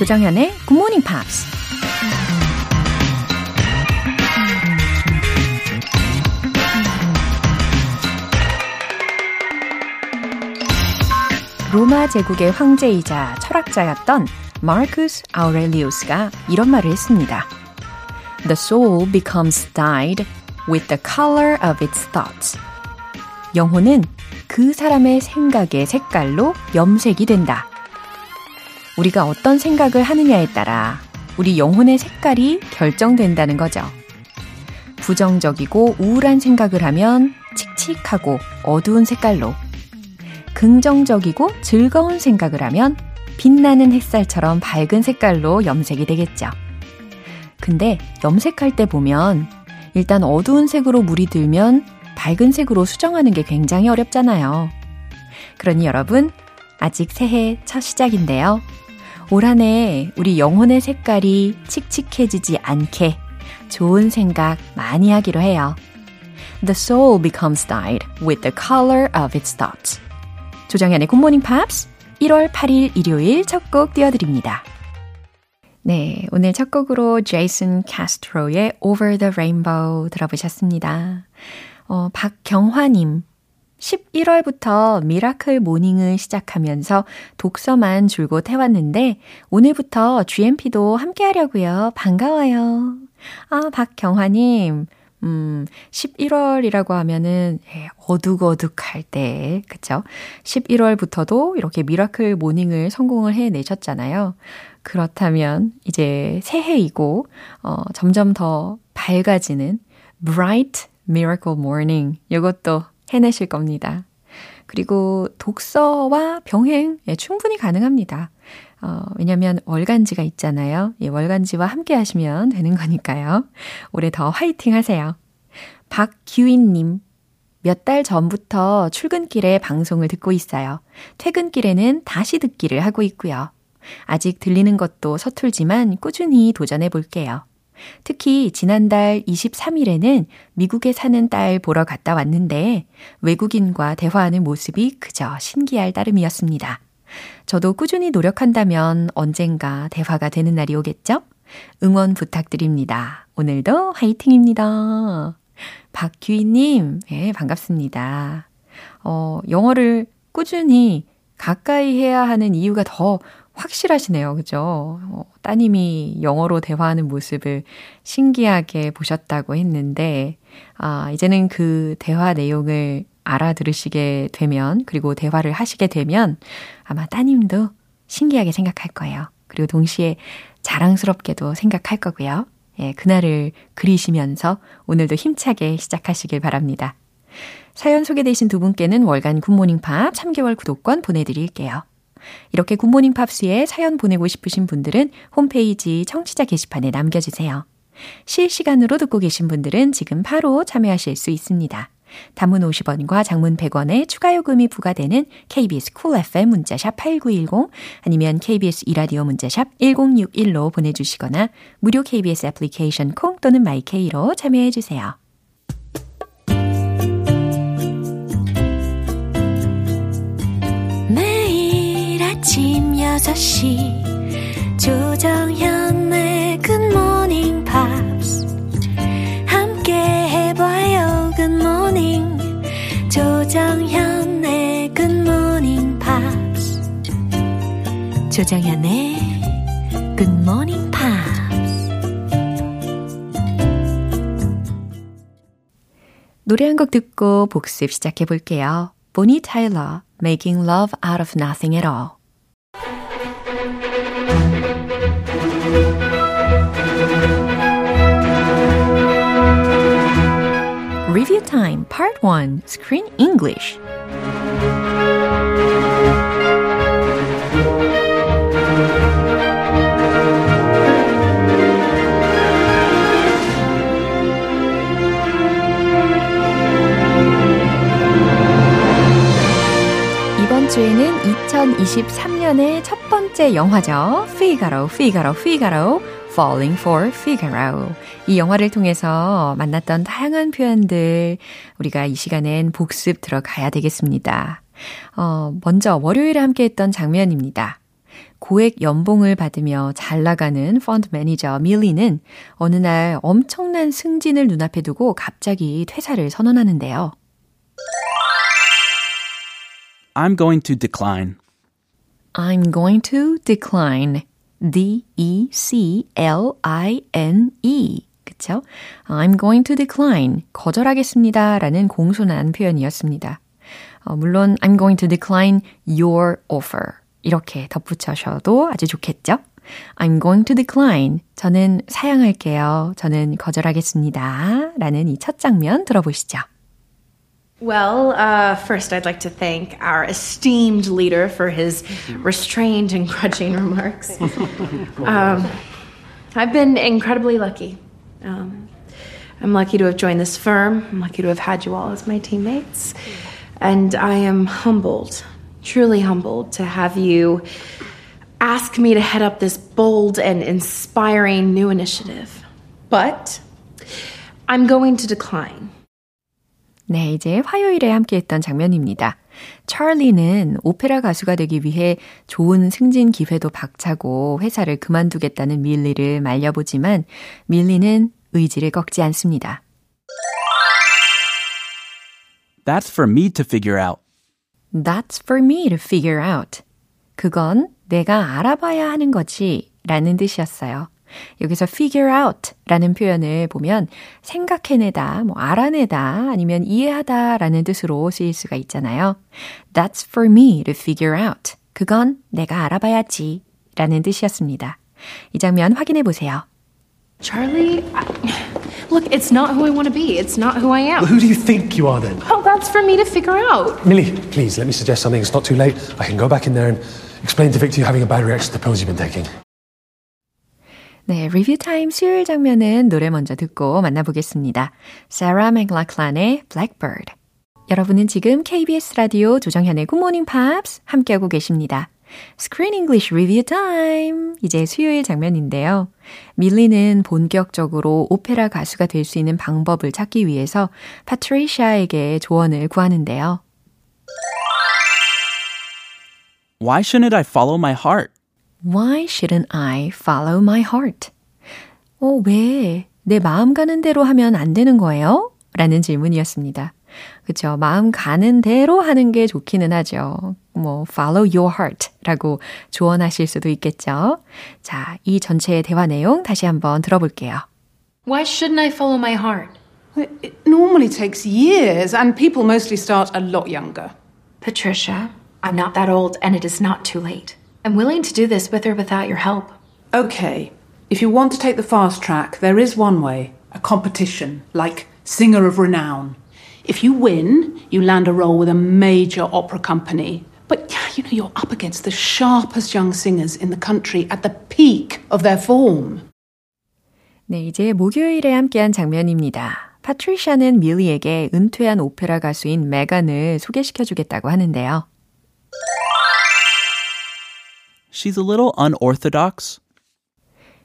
조정현의 굿모닝 팝스. 로마 제국의 황제이자 철학자였던 마르쿠스 아우렐리우스가 이런 말을 했습니다. The soul becomes dyed with the color of its thoughts. 영혼은 그 사람의 생각의 색깔로 염색이 된다. 우리가 어떤 생각을 하느냐에 따라 우리 영혼의 색깔이 결정된다는 거죠. 부정적이고 우울한 생각을 하면 칙칙하고 어두운 색깔로, 긍정적이고 즐거운 생각을 하면 빛나는 햇살처럼 밝은 색깔로 염색이 되겠죠. 근데 염색할 때 보면 일단 어두운 색으로 물이 들면 밝은 색으로 수정하는 게 굉장히 어렵잖아요. 그러니 여러분, 아직 새해 첫 시작인데요. 올 한 해 우리 영혼의 색깔이 칙칙해지지 않게 좋은 생각 많이 하기로 해요. The soul becomes dyed with the color of its thoughts. 조정현의 굿모닝 팝스 1월 8일 일요일 첫 곡 띄워드립니다. 네, 오늘 첫 곡으로 제이슨 캐스트로의 Over the Rainbow 들어보셨습니다. 박경화님, 11월부터 미라클 모닝을 시작하면서 독서만 줄곧 해왔는데 오늘부터 GMP도 함께 하려고요. 반가워요. 아, 박경화님, 11월이라고 하면은 어둑어둑할 때, 그쵸? 11월부터도 이렇게 미라클 모닝을 성공을 해내셨잖아요. 그렇다면 이제 새해이고 점점 더 밝아지는 Bright Miracle Morning, 이것도 해내실 겁니다. 그리고 독서와 병행, 예, 충분히 가능합니다. 왜냐면 월간지가 있잖아요. 이 월간지와 함께 하시면 되는 거니까요. 올해 더 화이팅 하세요. 박규인님, 몇 달 전부터 출근길에 방송을 듣고 있어요. 퇴근길에는 다시 듣기를 하고 있고요. 아직 들리는 것도 서툴지만 꾸준히 도전해 볼게요. 특히 지난달 23일에는 미국에 사는 딸 보러 갔다 왔는데 외국인과 대화하는 모습이 그저 신기할 따름이었습니다. 저도 꾸준히 노력한다면 언젠가 대화가 되는 날이 오겠죠? 응원 부탁드립니다. 오늘도 화이팅입니다. 박규희님, 네, 반갑습니다. 영어를 꾸준히 가까이 해야 하는 이유가 더 확실하시네요. 그죠? 따님이 영어로 대화하는 모습을 신기하게 보셨다고 했는데, 이제는 그 대화 내용을 알아들으시게 되면, 그리고 대화를 하시게 되면 아마 따님도 신기하게 생각할 거예요. 그리고 동시에 자랑스럽게도 생각할 거고요. 예, 그날을 그리시면서 오늘도 힘차게 시작하시길 바랍니다. 사연 소개되신 두 분께는 월간 굿모닝팝 3개월 구독권 보내드릴게요. 이렇게 굿모닝 팝스에 사연 보내고 싶으신 분들은 홈페이지 청취자 게시판에 남겨주세요. 실시간으로 듣고 계신 분들은 지금 바로 참여하실 수 있습니다. 단문 50원과 장문 100원에 추가 요금이 부과되는 KBS 쿨 FM 문자샵 8910 아니면 KBS 이라디오 문자샵 1061로 보내주시거나 무료 KBS 애플리케이션 콩 또는 마이케이로 참여해주세요. 아침 6시 조정현의 굿모닝 팝스 함께 해봐요. 굿모닝 조정현의 굿모닝 팝스 조정현의 굿모닝 팝스. 노래 한 곡 듣고 복습 시작해 볼게요. Bonnie Tyler, Making Love Out of Nothing at All. Review Time Part 1 Screen English. 이번 주에는 2023년의 첫 번째 영화죠. Figaro, Figaro, Figaro. Falling for Figaro. 이 영화를 통해서 만났던 다양한 표현들 우리가 이 시간엔 복습 들어가야 되겠습니다. 먼저 월요일에 함께했던 장면입니다. 고액 연봉을 받으며 잘 나가는 펀드 매니저 밀리는 어느 날 엄청난 승진을 눈앞에 두고 갑자기 퇴사를 선언하는데요. I'm going to decline. I'm going to decline. D-E-C-L-I-N-E. 그쵸? I'm going to decline. 거절하겠습니다. 라는 공손한 표현이었습니다. 물론 I'm going to decline your offer. 이렇게 덧붙여셔도 아주 좋겠죠? I'm going to decline. 저는 사양할게요. 저는 거절하겠습니다. 라는 이 첫 장면 들어보시죠. Well, first I'd like to thank our esteemed leader for his restrained and grudging remarks. I've been incredibly lucky. I'm lucky to have joined this firm. I'm lucky to have had you all as my teammates. And I am humbled, truly humbled to have you ask me to head up this bold and inspiring new initiative. But I'm going to decline. 네, 이제 화요일에 함께했던 장면입니다. 찰리는 오페라 가수가 되기 위해 좋은 승진 기회도 박차고 회사를 그만두겠다는 밀리를 말려보지만 밀리는 의지를 꺾지 않습니다. That's for me to figure out. That's for me to figure out. 그건 내가 알아봐야 하는 거지 라는 뜻이었어요. 여기서 figure out 라는 표현을 보면 생각해내다, 알아내다, 아니면 이해하다 라는 뜻으로 쓰일 수가 있잖아요. That's for me to figure out. 그건 내가 알아봐야지 라는 뜻이었습니다. 이 장면 확인해 보세요. Charlie, look, it's not who I want to be. It's not who I am. Well, who do you think you are then? Oh, that's for me to figure out. Millie, please, let me suggest something. It's not too late. I can go back in there and explain to Victor you're having a bad reaction to the pills you've been taking. 네, 리뷰 타임 수요일 장면은 노래 먼저 듣고 만나보겠습니다. Sarah McLachlan의 Blackbird. 여러분은 지금 KBS 라디오 조정현의 Good Morning Pops 함께하고 계십니다. Screen English Review Time! 이제 수요일 장면인데요. 밀리는 본격적으로 오페라 가수가 될 수 있는 방법을 찾기 위해서 파트리샤에게 조언을 구하는데요. Why shouldn't I follow my heart? Why shouldn't I follow my heart? 왜? 내 마음 가는 대로 하면 안 되는 거예요? 라는 질문이었습니다. 그쵸? 마음 가는 대로 하는 게 좋기는 하죠. follow your heart라고 조언하실 수도 있겠죠. 자, 이 전체의 대화 내용 다시 한번 들어볼게요. Why shouldn't I follow my heart? It normally takes years and people mostly start a lot younger. Patricia, I'm not that old and it is not too late. I'm willing to do this with or without your help. Okay. If you want to take the fast track, there is one way. A competition, like Singer of Renown. If you win, you land a role with a major opera company. But, you're up against the sharpest young singers in the country at the peak of their form. 네, 이제 목요일에 함께한 장면입니다. 파트리샤는 밀리에게 은퇴한 오페라 가수인 메간을 소개시켜주겠다고 하는데요. She's a little unorthodox.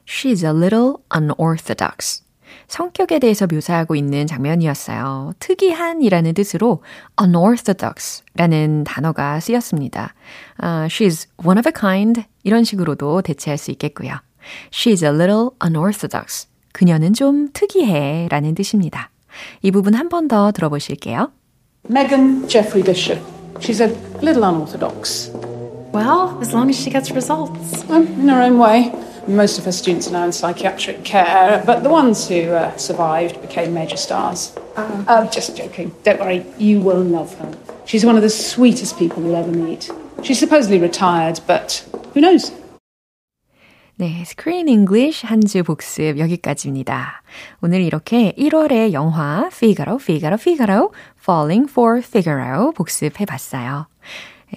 She's a little unorthodox. 성격에 대해서 묘사하고 있는 장면이었어요. 특이한이라는 뜻으로 unorthodox라는 단어가 쓰였습니다. She's one of a kind 이런 식으로도 대체할 수 있겠고요. She's a little unorthodox. 그녀는 좀 특이해 라는 뜻입니다. 이 부분 한 번 더 들어보실게요. Megan Jeffrey Bishop. She's a little unorthodox. Well, as long as she gets results. In her own way. Most of her students are now in psychiatric care, but the ones who survived became major stars. Just joking. Don't worry, you will love her. She's one of the sweetest people you'll ever meet. She's supposedly retired, but who knows? 네, Screen English 한 주 복습 여기까지입니다. 오늘 이렇게 1월의 영화 Figaro, Figaro, Figaro, Falling for Figaro 복습해봤어요.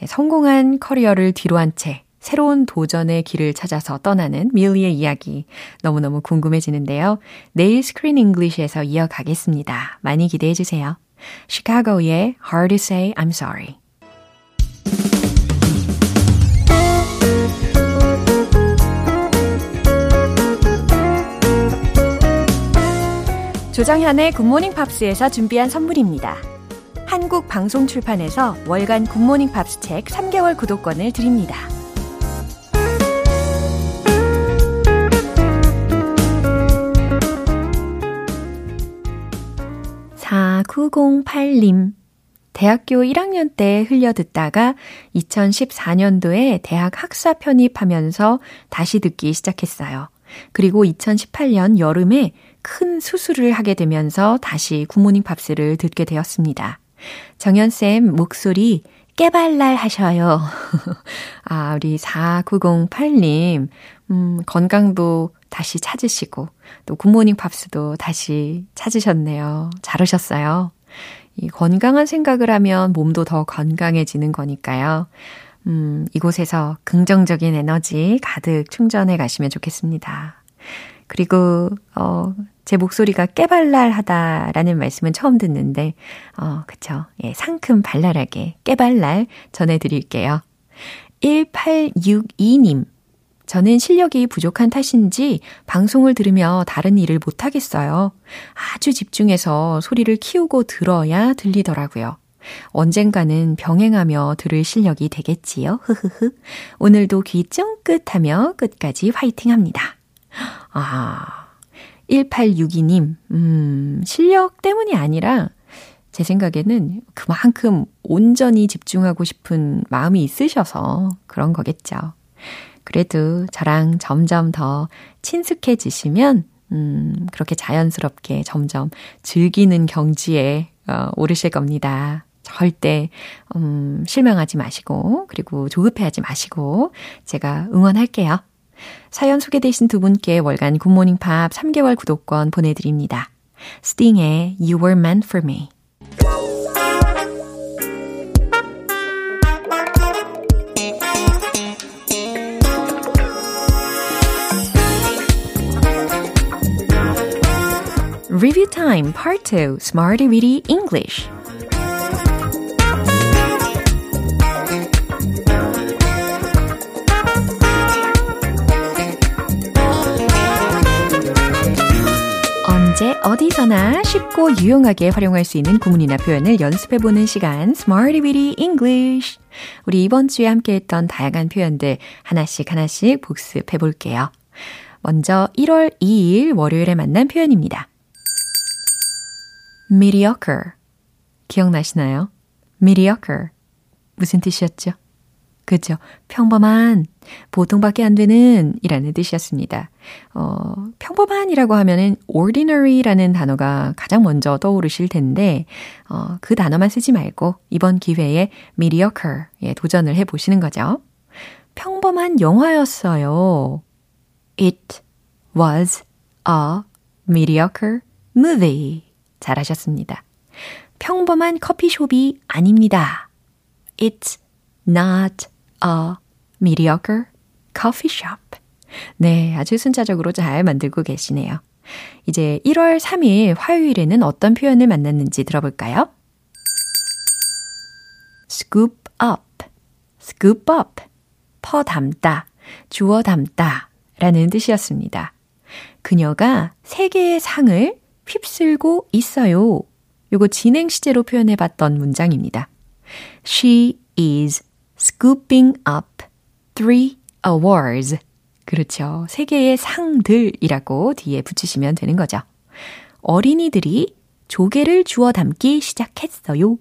성공한 커리어를 뒤로한 채 새로운 도전의 길을 찾아서 떠나는 밀리의 이야기 너무너무 궁금해지는데요. 내일 스크린 잉글리시에서 이어가겠습니다. 많이 기대해 주세요. 시카고의 Hard to Say I'm Sorry. 조정현의 굿모닝 팝스에서 준비한 선물입니다. 한국방송출판에서 월간 굿모닝 팝스 책 3개월 구독권을 드립니다. 4908님. 대학교 1학년 때 흘려듣다가 2014년도에 대학 학사 편입하면서 다시 듣기 시작했어요. 그리고 2018년 여름에 큰 수술을 하게 되면서 다시 굿모닝 팝스를 듣게 되었습니다. 정연쌤 목소리 깨발랄 하셔요. 아, 우리 4908님, 건강도 다시 찾으시고 또 굿모닝 팝스도 다시 찾으셨네요. 잘 오셨어요. 이 건강한 생각을 하면 몸도 더 건강해지는 거니까요. 이곳에서 긍정적인 에너지 가득 충전해 가시면 좋겠습니다. 그리고 제 목소리가 깨발랄하다라는 말씀은 처음 듣는데 그쵸. 예, 상큼 발랄하게 깨발랄 전해드릴게요. 1862님. 저는 실력이 부족한 탓인지 방송을 들으며 다른 일을 못하겠어요. 아주 집중해서 소리를 키우고 들어야 들리더라고요. 언젠가는 병행하며 들을 실력이 되겠지요. 흐흐흐. 오늘도 귀 쫑긋하며 끝까지 화이팅합니다. 아, 1862님, 실력 때문이 아니라 제 생각에는 그만큼 온전히 집중하고 싶은 마음이 있으셔서 그런 거겠죠. 그래도 저랑 점점 더 친숙해지시면 그렇게 자연스럽게 점점 즐기는 경지에 오르실 겁니다. 절대 실망하지 마시고 그리고 조급해하지 마시고 제가 응원할게요. 사연 소개되신 두 분께 월간 굿모닝팝 3개월 구독권 보내드립니다. 스팅의 You Were Meant For Me. Review Time Part 2 Smarty Weedy English. 언제 어디서나 쉽고 유용하게 활용할 수 있는 구문이나 표현을 연습해보는 시간 Smarty Weedy English. 우리 이번 주에 함께했던 다양한 표현들 하나씩 하나씩 복습해볼게요. 먼저 1월 2일 월요일에 만난 표현입니다. mediocre. 기억나시나요? mediocre. 무슨 뜻이었죠? 그죠. 평범한, 보통밖에 안 되는 이라는 뜻이었습니다. 평범한이라고 하면은 ordinary라는 단어가 가장 먼저 떠오르실 텐데 그 단어만 쓰지 말고 이번 기회에 mediocre에 도전을 해보시는 거죠. 평범한 영화였어요. It was a mediocre movie. 잘하셨습니다. 평범한 커피숍이 아닙니다. It's not a mediocre coffee shop. 네, 아주 순차적으로 잘 만들고 계시네요. 이제 1월 3일 화요일에는 어떤 표현을 만났는지 들어볼까요? Scoop up, scoop up, 퍼 담다, 주워 담다 라는 뜻이었습니다. 그녀가 세 개의 상을 휩쓸고 있어요. 요거 진행시제로 표현해봤던 문장입니다. She is scooping up 3 awards. 그렇죠. 세 개의 상들이라고 뒤에 붙이시면 되는 거죠. 어린이들이 조개를 주워 담기 시작했어요.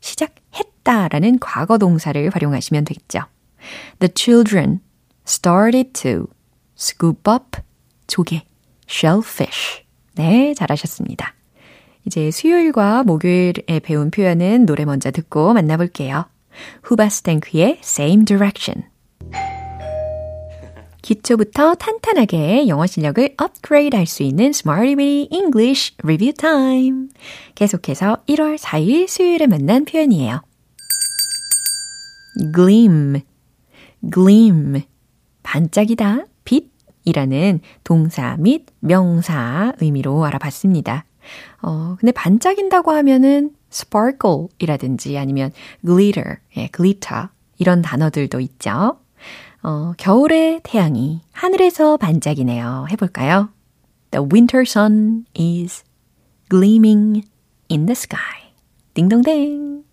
시작했다라는 과거 동사를 활용하시면 되겠죠. The children started to scoop up 조개, shellfish. 네, 잘하셨습니다. 이제 수요일과 목요일에 배운 표현은 노래 먼저 듣고 만나볼게요. 후바스탱크의 Same Direction. 기초부터 탄탄하게 영어 실력을 업그레이드 할 수 있는 Smarty Weedy English Review Time. 계속해서 1월 4일 수요일에 만난 표현이에요. Gleam, gleam, 반짝이다, 빛. 이라는 동사 및 명사 의미로 알아봤습니다. 근데 반짝인다고 하면은 sparkle 이라든지 아니면 glitter, 예, glitter 이런 단어들도 있죠. 겨울의 태양이 하늘에서 반짝이네요. 해볼까요? The winter sun is gleaming in the sky. 띵동댕.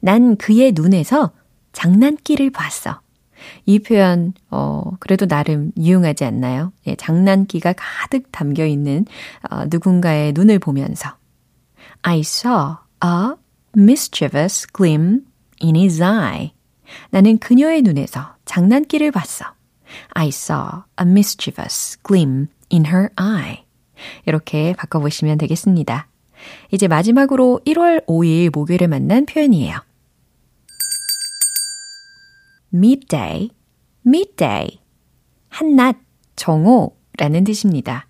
난 그의 눈에서 장난기를 봤어. 이 표현 그래도 나름 유용하지 않나요? 예, 장난기가 가득 담겨있는 누군가의 눈을 보면서 I saw a mischievous gleam in his eye. 나는 그녀의 눈에서 장난기를 봤어. I saw a mischievous gleam in her eye. 이렇게 바꿔보시면 되겠습니다. 이제 마지막으로 1월 5일 목요일에 만난 표현이에요. midday, midday. 한낮, 정오라는 뜻입니다.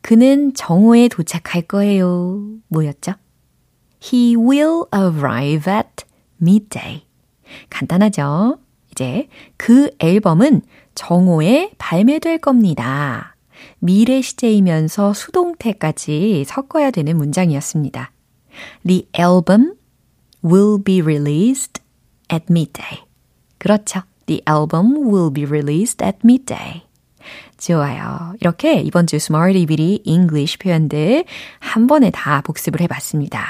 그는 정오에 도착할 거예요. 뭐였죠? He will arrive at midday. 간단하죠? 이제 그 앨범은 정오에 발매될 겁니다. 미래 시제이면서 수동태까지 섞어야 되는 문장이었습니다. The album will be released at midday. 그렇죠. The album will be released at midday. 좋아요. 이렇게 이번 주 Smarty Bitty English 표현들 한 번에 다 복습을 해봤습니다.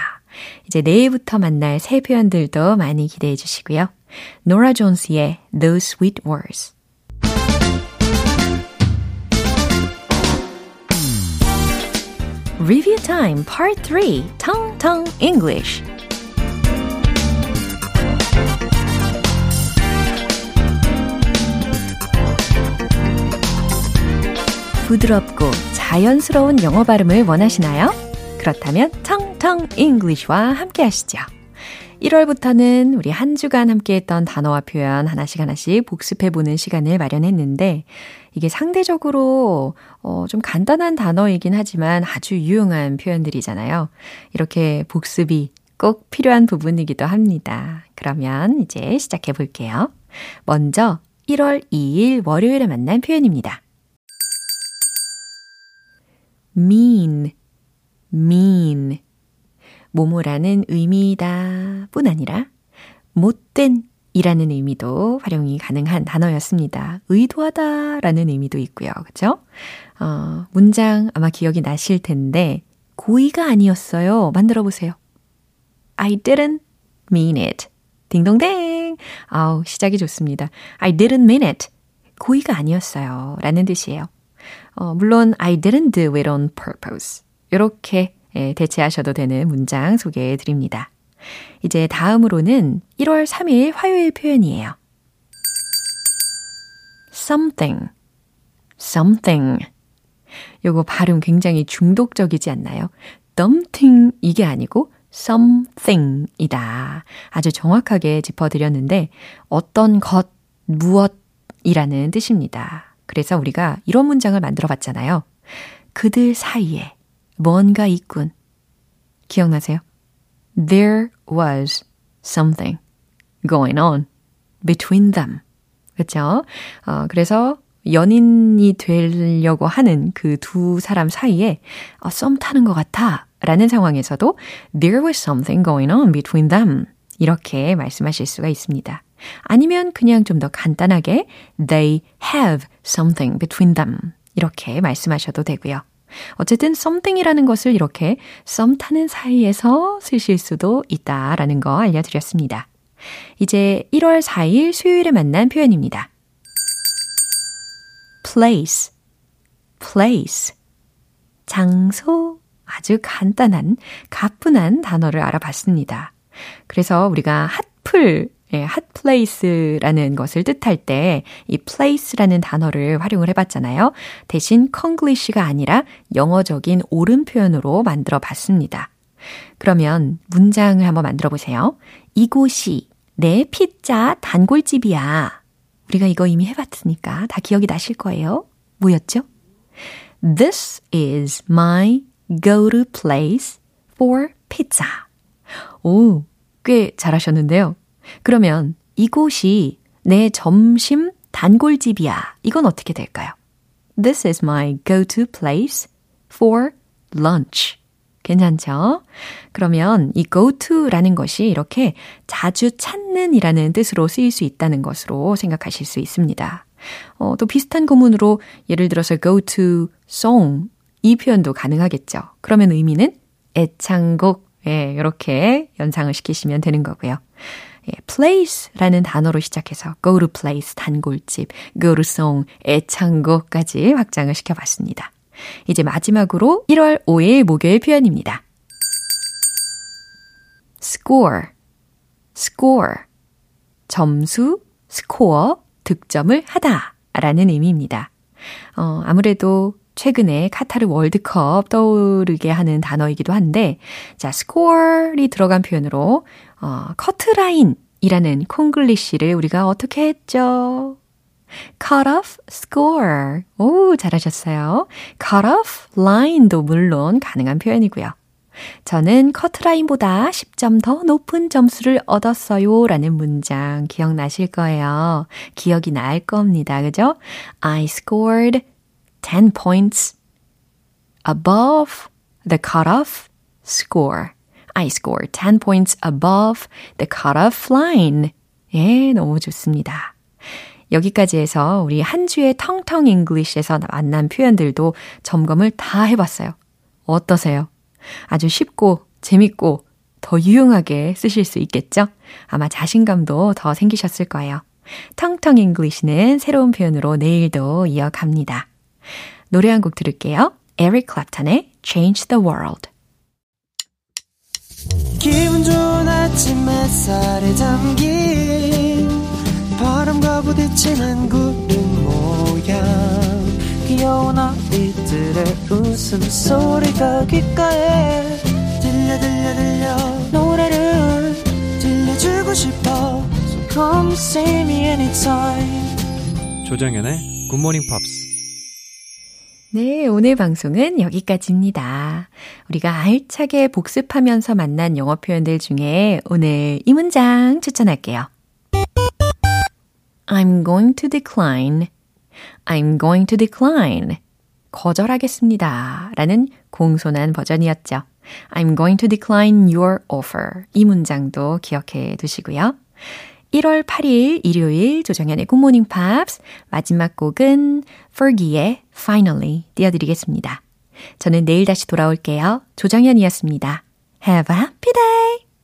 이제 내일부터 만날 새 표현들도 많이 기대해 주시고요. 노라 존스의 Those Sweet Words. Review Time Part 3 Tong Tong English. 부드럽고 자연스러운 영어 발음을 원하시나요? 그렇다면 텅텅 English와 함께 하시죠. 1월부터는 우리 한 주간 함께했던 단어와 표현 하나씩 복습해보는 시간을 마련했는데 이게 상대적으로 좀 간단한 단어이긴 하지만 아주 유용한 표현들이잖아요. 이렇게 복습이 꼭 필요한 부분이기도 합니다. 그러면 이제 시작해볼게요. 먼저 1월 2일 월요일에 만난 표현입니다. mean, mean. 뭐뭐라는 의미이다 뿐 아니라 못된 이라는 의미도 활용이 가능한 단어였습니다. 의도하다 라는 의미도 있고요. 그렇죠? 문장 아마 기억이 나실 텐데 고의가 아니었어요. 만들어 보세요. I didn't mean it. 딩동댕. 아우, 시작이 좋습니다. I didn't mean it. 고의가 아니었어요. 라는 뜻이에요. 물론 I didn't do it on purpose. 이렇게 대체하셔도 되는 문장 소개해드립니다. 이제 다음으로는 1월 3일 화요일 표현이에요. something, something. 요거 발음 굉장히 중독적이지 않나요? something 이게 아니고 something이다. 아주 정확하게 짚어드렸는데 어떤 것, 무엇이라는 뜻입니다. 그래서 우리가 이런 문장을 만들어 봤잖아요. 그들 사이에 뭔가 있군. 기억나세요? There was something going on between them. 그렇죠? 그래서 연인이 되려고 하는 그 두 사람 사이에 썸 타는 것 같아 라는 상황에서도 There was something going on between them. 이렇게 말씀하실 수가 있습니다. 아니면 그냥 좀 더 간단하게 They have something between them 이렇게 말씀하셔도 되고요. 어쨌든 something이라는 것을 이렇게 썸 타는 사이에서 쓰실 수도 있다라는 거 알려드렸습니다. 이제 1월 4일 수요일에 만난 표현입니다. place, place. 장소, 아주 간단한, 가뿐한 단어를 알아봤습니다. 그래서 우리가 핫플 핫 플레이스라는 것을 뜻할 때 이 place라는 단어를 활용을 해봤잖아요. 대신 콩글리시가 아니라 영어적인 옳은 표현으로 만들어 봤습니다. 그러면 문장을 한번 만들어 보세요. 이곳이 내 피자 단골집이야. 우리가 이거 이미 해봤으니까 다 기억이 나실 거예요. 뭐였죠? This is my go-to place for pizza. 오, 꽤 잘하셨는데요. 그러면 이곳이 내 점심 단골집이야. 이건 어떻게 될까요? This is my go-to place for lunch. 괜찮죠? 그러면 이 go-to라는 것이 이렇게 자주 찾는 이라는 뜻으로 쓰일 수 있다는 것으로 생각하실 수 있습니다. 또 비슷한 구문으로 예를 들어서 go-to song 이 표현도 가능하겠죠. 그러면 의미는 애창곡. 예, 이렇게 연상을 시키시면 되는 거고요. place라는 단어로 시작해서 go to place, 단골집, go to song, 애창곡까지 확장을 시켜봤습니다. 이제 마지막으로 1월 5일 목요일 표현입니다. score, score, 점수, 스코어, 득점을 하다 라는 의미입니다. 아무래도 최근에 카타르 월드컵 떠오르게 하는 단어이기도 한데, 자, score이 들어간 표현으로 커트라인이라는 콩글리시를 우리가 어떻게 했죠? cut off score. 오, 잘하셨어요. cut off line도 물론 가능한 표현이고요. 저는 커트라인보다 10점 더 높은 점수를 얻었어요 라는 문장 기억나실 거예요. 기억이 날 겁니다. 그죠? I scored 10 points above the cutoff score. I scored 10 points above the cutoff line. 예, 너무 좋습니다. 여기까지 해서 우리 한 주의 텅텅 잉글리시에서 만난 표현들도 점검을 다 해봤어요. 어떠세요? 아주 쉽고 재밌고 더 유용하게 쓰실 수 있겠죠? 아마 자신감도 더 생기셨을 거예요. 텅텅 잉글리시는 새로운 표현으로 내일도 이어갑니다. 노래 한 곡 들을게요. 에릭 클랩턴의 Change the World. 기분 좋은 아침 햇살에 담긴 바람과 부딪히는 구름 모양 귀여운 아이들의 웃음소리가 귓가에 들려 들려 들려 노래를 들려주고 싶어 So come see me anytime 조정연의 굿모닝 팝스. 네, 오늘 방송은 여기까지입니다. 우리가 알차게 복습하면서 만난 영어 표현들 중에 오늘 이 문장 추천할게요. I'm going to decline. I'm going to decline. 거절하겠습니다. 라는 공손한 버전이었죠. I'm going to decline your offer. 이 문장도 기억해 두시고요. 1월 8일 일요일 조정현의 굿모닝 팝스 마지막 곡은 Fergie의 Finally 띄워드리겠습니다. 저는 내일 다시 돌아올게요. 조정현이었습니다. Have a happy day!